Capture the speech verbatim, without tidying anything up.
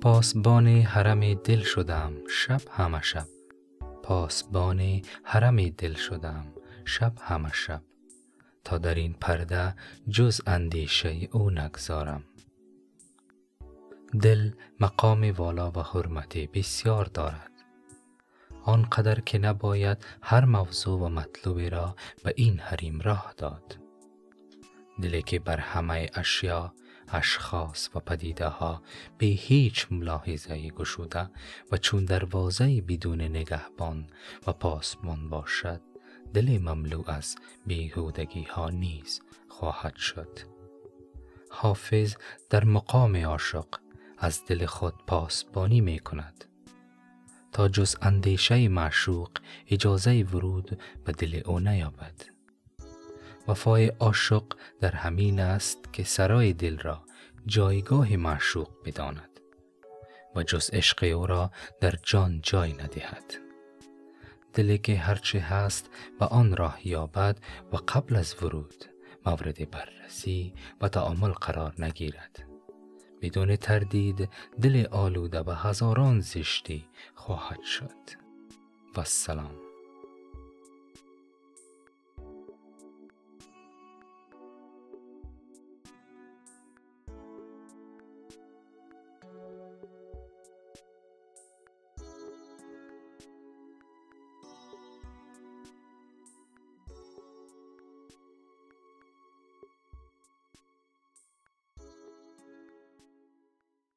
پاسبان حرم دل شدم شب همه شب، پاسبان حرم دل شدم شب همه شب، تا در این پرده جز اندیشه او نگذارم. دل مقام والا و حرمت بسیار دارد، آنقدر که نباید هر موضوع و مطلوبی را به این حریم راه داد. دلی که بر همه اشیا، اشخاص و پدیده ها به هیچ ملاحظه گشوده و چون دروازه بدون نگهبان و پاسبان باشد، دل مملو از بیهودگی ها نیز خواهد شد. حافظ در مقام عاشق از دل خود پاسبانی می کند تا جز اندیشه معشوق اجازه ورود به دل او نیابد. وفای عاشق در همین است که سرای دل را جایگاه معشوق بداند و جز عشق او را در جان جای ندهد. دلی که هرچه هست و آن راه یابد و قبل از ورود مورد بررسی و تعامل قرار نگیرد، بدون تردید دل آلوده به هزاران زشتی خواهد شد. و السلام.